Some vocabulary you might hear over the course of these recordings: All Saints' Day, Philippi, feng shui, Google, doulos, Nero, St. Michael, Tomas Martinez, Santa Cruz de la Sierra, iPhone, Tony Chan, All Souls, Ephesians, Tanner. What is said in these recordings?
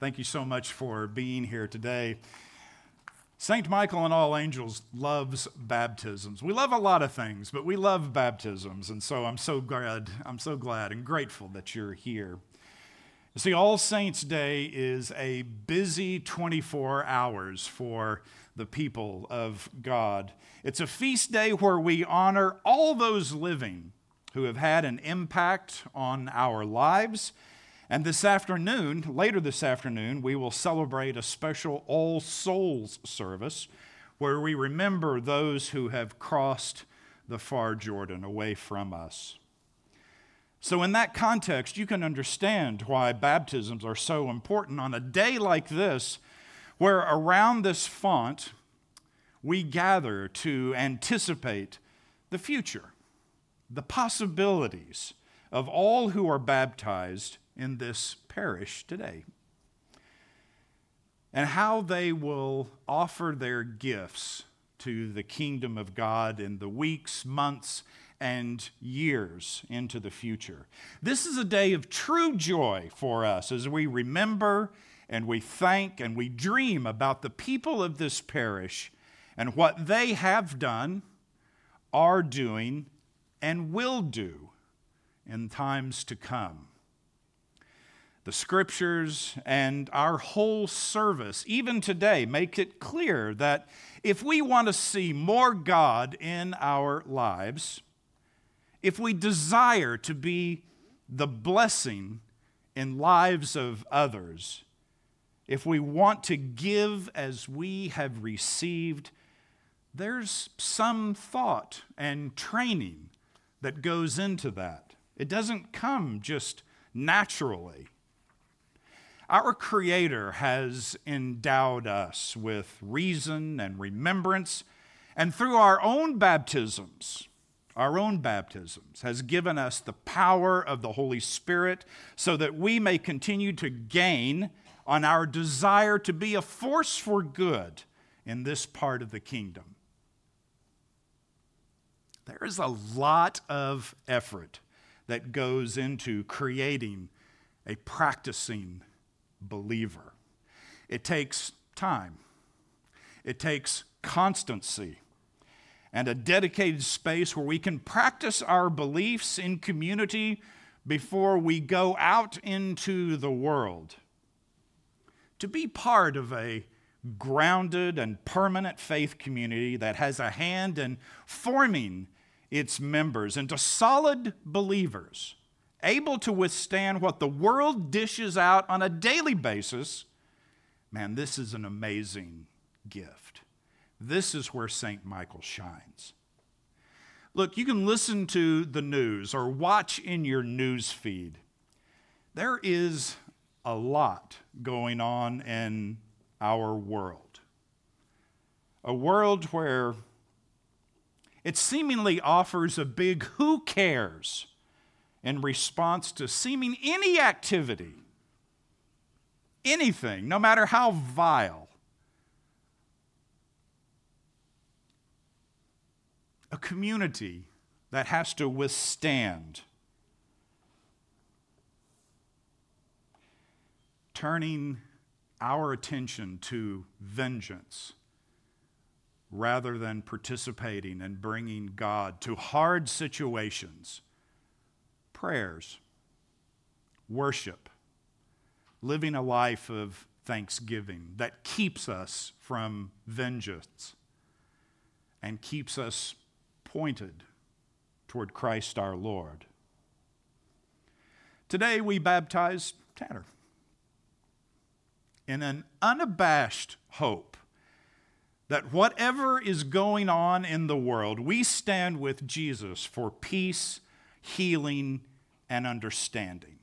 Thank you so much for being here today. St. Michael and All Angels loves baptisms. We love a lot of things, but we love baptisms, and so I'm so glad and grateful that you're here. You see, All Saints' Day is a busy 24 hours for the people of God. It's a feast day where we honor all those living who have had an impact on our lives. And later this afternoon, we will celebrate a special All Souls service where we remember those who have crossed the far Jordan away from us. So in that context, you can understand why baptisms are so important on a day like this, where around this font, we gather to anticipate the future, the possibilities of all who are baptized in this parish today, and how they will offer their gifts to the kingdom of God in the weeks, months, and years into the future. This is a day of true joy for us as we remember and we thank and we dream about the people of this parish and what they have done, are doing, and will do in times to come. The Scriptures and our whole service, even today, make it clear that if we want to see more God in our lives, if we desire to be the blessing in lives of others, if we want to give as we have received, there's some thought and training that goes into that. It doesn't come just naturally. Our Creator has endowed us with reason and remembrance, and through our own baptisms, has given us the power of the Holy Spirit so that we may continue to gain on our desire to be a force for good in this part of the kingdom. There is a lot of effort that goes into creating a practicing believer. It takes time. It takes constancy and a dedicated space where we can practice our beliefs in community before we go out into the world. To be part of a grounded and permanent faith community that has a hand in forming its members into solid believers, able to withstand what the world dishes out on a daily basis, man, this is an amazing gift. This is where St. Michael shines. Look, you can listen to the news or watch in your news feed. There is a lot going on in our world, a world where it seemingly offers a big who cares in response to seeming any activity, anything, no matter how vile. A community that has to withstand turning our attention to vengeance rather than participating and bringing God to hard situations, prayers, worship, living a life of thanksgiving that keeps us from vengeance and keeps us pointed toward Christ our Lord. Today we baptize Tanner in an unabashed hope that whatever is going on in the world, we stand with Jesus for peace, healing, and understanding.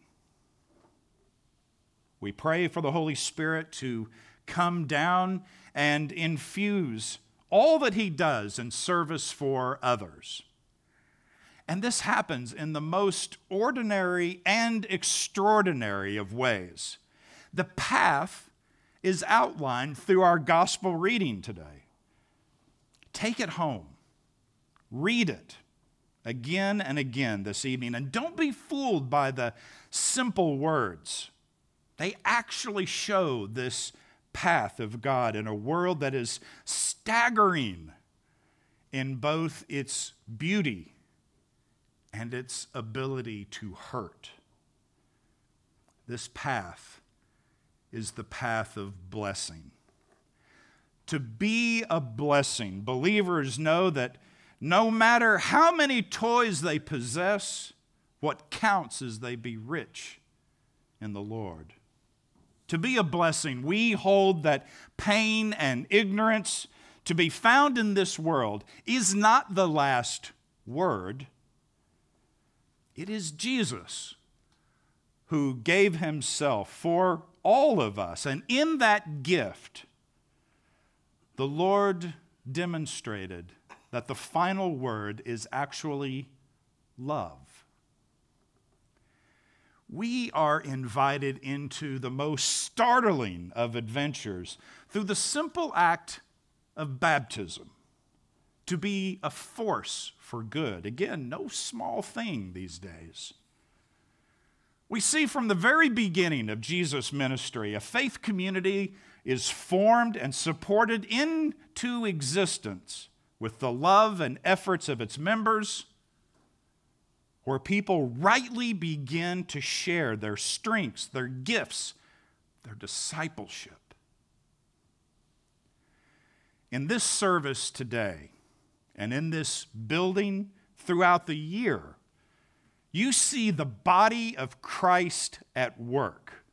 We pray for the Holy Spirit to come down and infuse all that he does in service for others. And this happens in the most ordinary and extraordinary of ways. The path is outlined through our gospel reading today. Take it home. Read it again and again this evening. And don't be fooled by the simple words. They actually show this path of God in a world that is staggering in both its beauty and its ability to hurt. This path is the path of blessing. To be a blessing, believers know that no matter how many toys they possess, what counts is they be rich in the Lord. To be a blessing, we hold that pain and ignorance to be found in this world is not the last word. It is Jesus who gave himself for all of us. And in that gift, the Lord demonstrated that the final word is actually love. We are invited into the most startling of adventures through the simple act of baptism, to be a force for good. Again, no small thing these days. We see from the very beginning of Jesus' ministry, a faith community is formed and supported into existence with the love and efforts of its members, where people rightly begin to share their strengths, their gifts, their discipleship. In this service today, and in this building throughout the year, you see the body of Christ at work.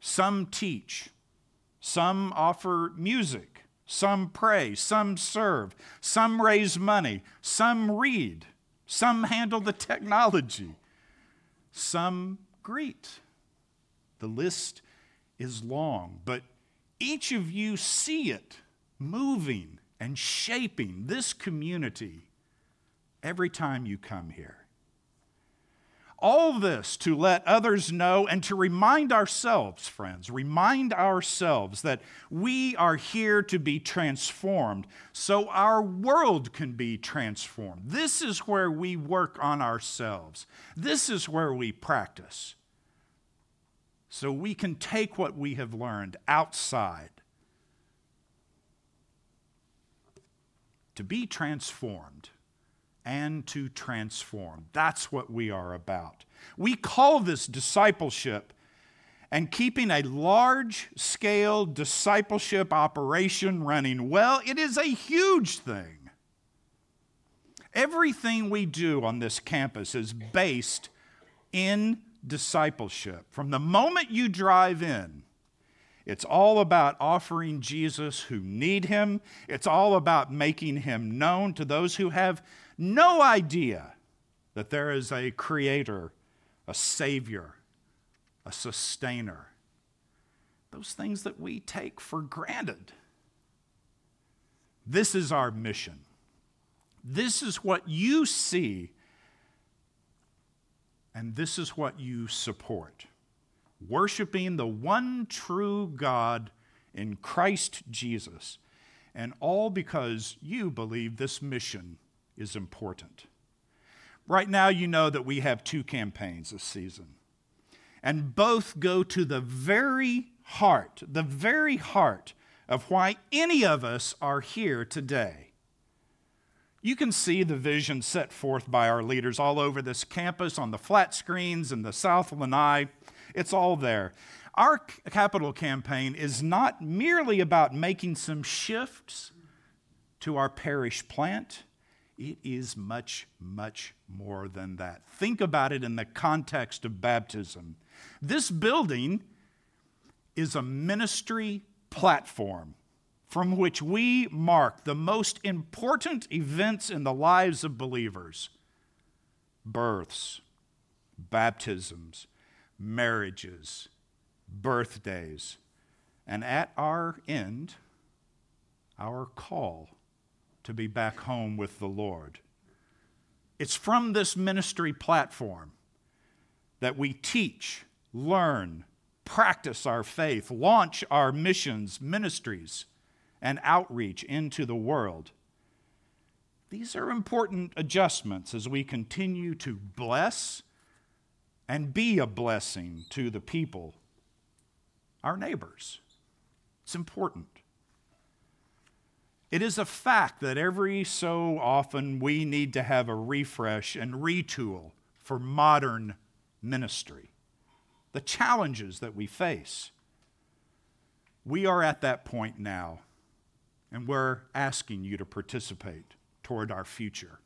Some teach, some offer music, some pray, some serve, some raise money, some read, some handle the technology, some greet. The list is long, but each of you see it moving and shaping this community every time you come here. All this to let others know and to remind ourselves, friends, that we are here to be transformed so our world can be transformed. This is where we work on ourselves. This is where we practice. So we can take what we have learned outside. To be transformed and to transform. That's what we are about. We call this discipleship, and keeping a large-scale discipleship operation running well, it is a huge thing. Everything we do on this campus is based in discipleship. From the moment you drive in, it's all about offering Jesus who need him. It's all about making him known to those who have no idea that there is a creator, a savior, a sustainer. Those things that we take for granted. This is our mission. This is what you see, and this is what you support. Worshiping the one true God in Christ Jesus, and all because you believe this mission is important. Right now, you know that we have two campaigns this season, and both go to the very heart of why any of us are here today. You can see the vision set forth by our leaders all over this campus, on the flat screens, in the South Lanai. It's all there. Our capital campaign is not merely about making some shifts to our parish plant. It is much, much more than that. Think about it in the context of baptism. This building is a ministry platform from which we mark the most important events in the lives of believers: births, baptisms, marriages, birthdays, and at our end, our call to be back home with the Lord. It's from this ministry platform that we teach, learn, practice our faith, launch our missions, ministries, and outreach into the world. These are important adjustments as we continue to bless and be a blessing to the people our neighbors. It's important. It is a fact that every so often we need to have a refresh and retool for modern ministry, the challenges that we face. We are at that point now, and we're asking you to participate toward our future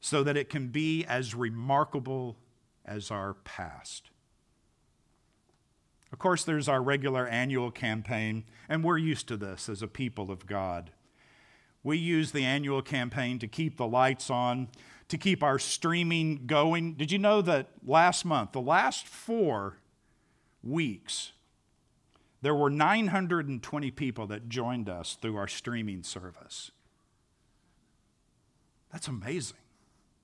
so that it can be as remarkable as our past. Of course, there's our regular annual campaign, and we're used to this as a people of God. We use the annual campaign to keep the lights on, to keep our streaming going. Did you know that last month, the last 4 weeks, there were 920 people that joined us through our streaming service? That's amazing.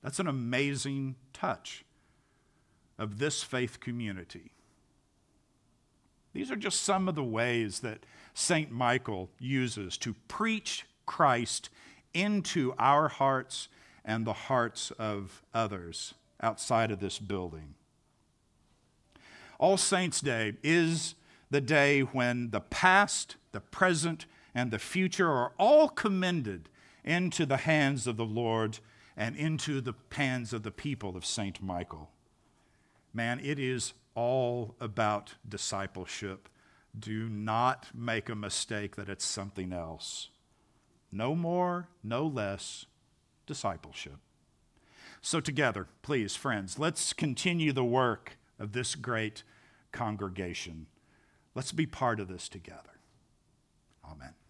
That's an amazing touch of this faith community. These are just some of the ways that St. Michael uses to preach Christ into our hearts and the hearts of others outside of this building. All Saints' Day is the day when the past, the present, and the future are all commended into the hands of the Lord and into the hands of the people of St. Michael. Man, it is all about discipleship. Do not make a mistake that it's something else. No more, no less discipleship. So together, please, friends, let's continue the work of this great congregation. Let's be part of this together. Amen.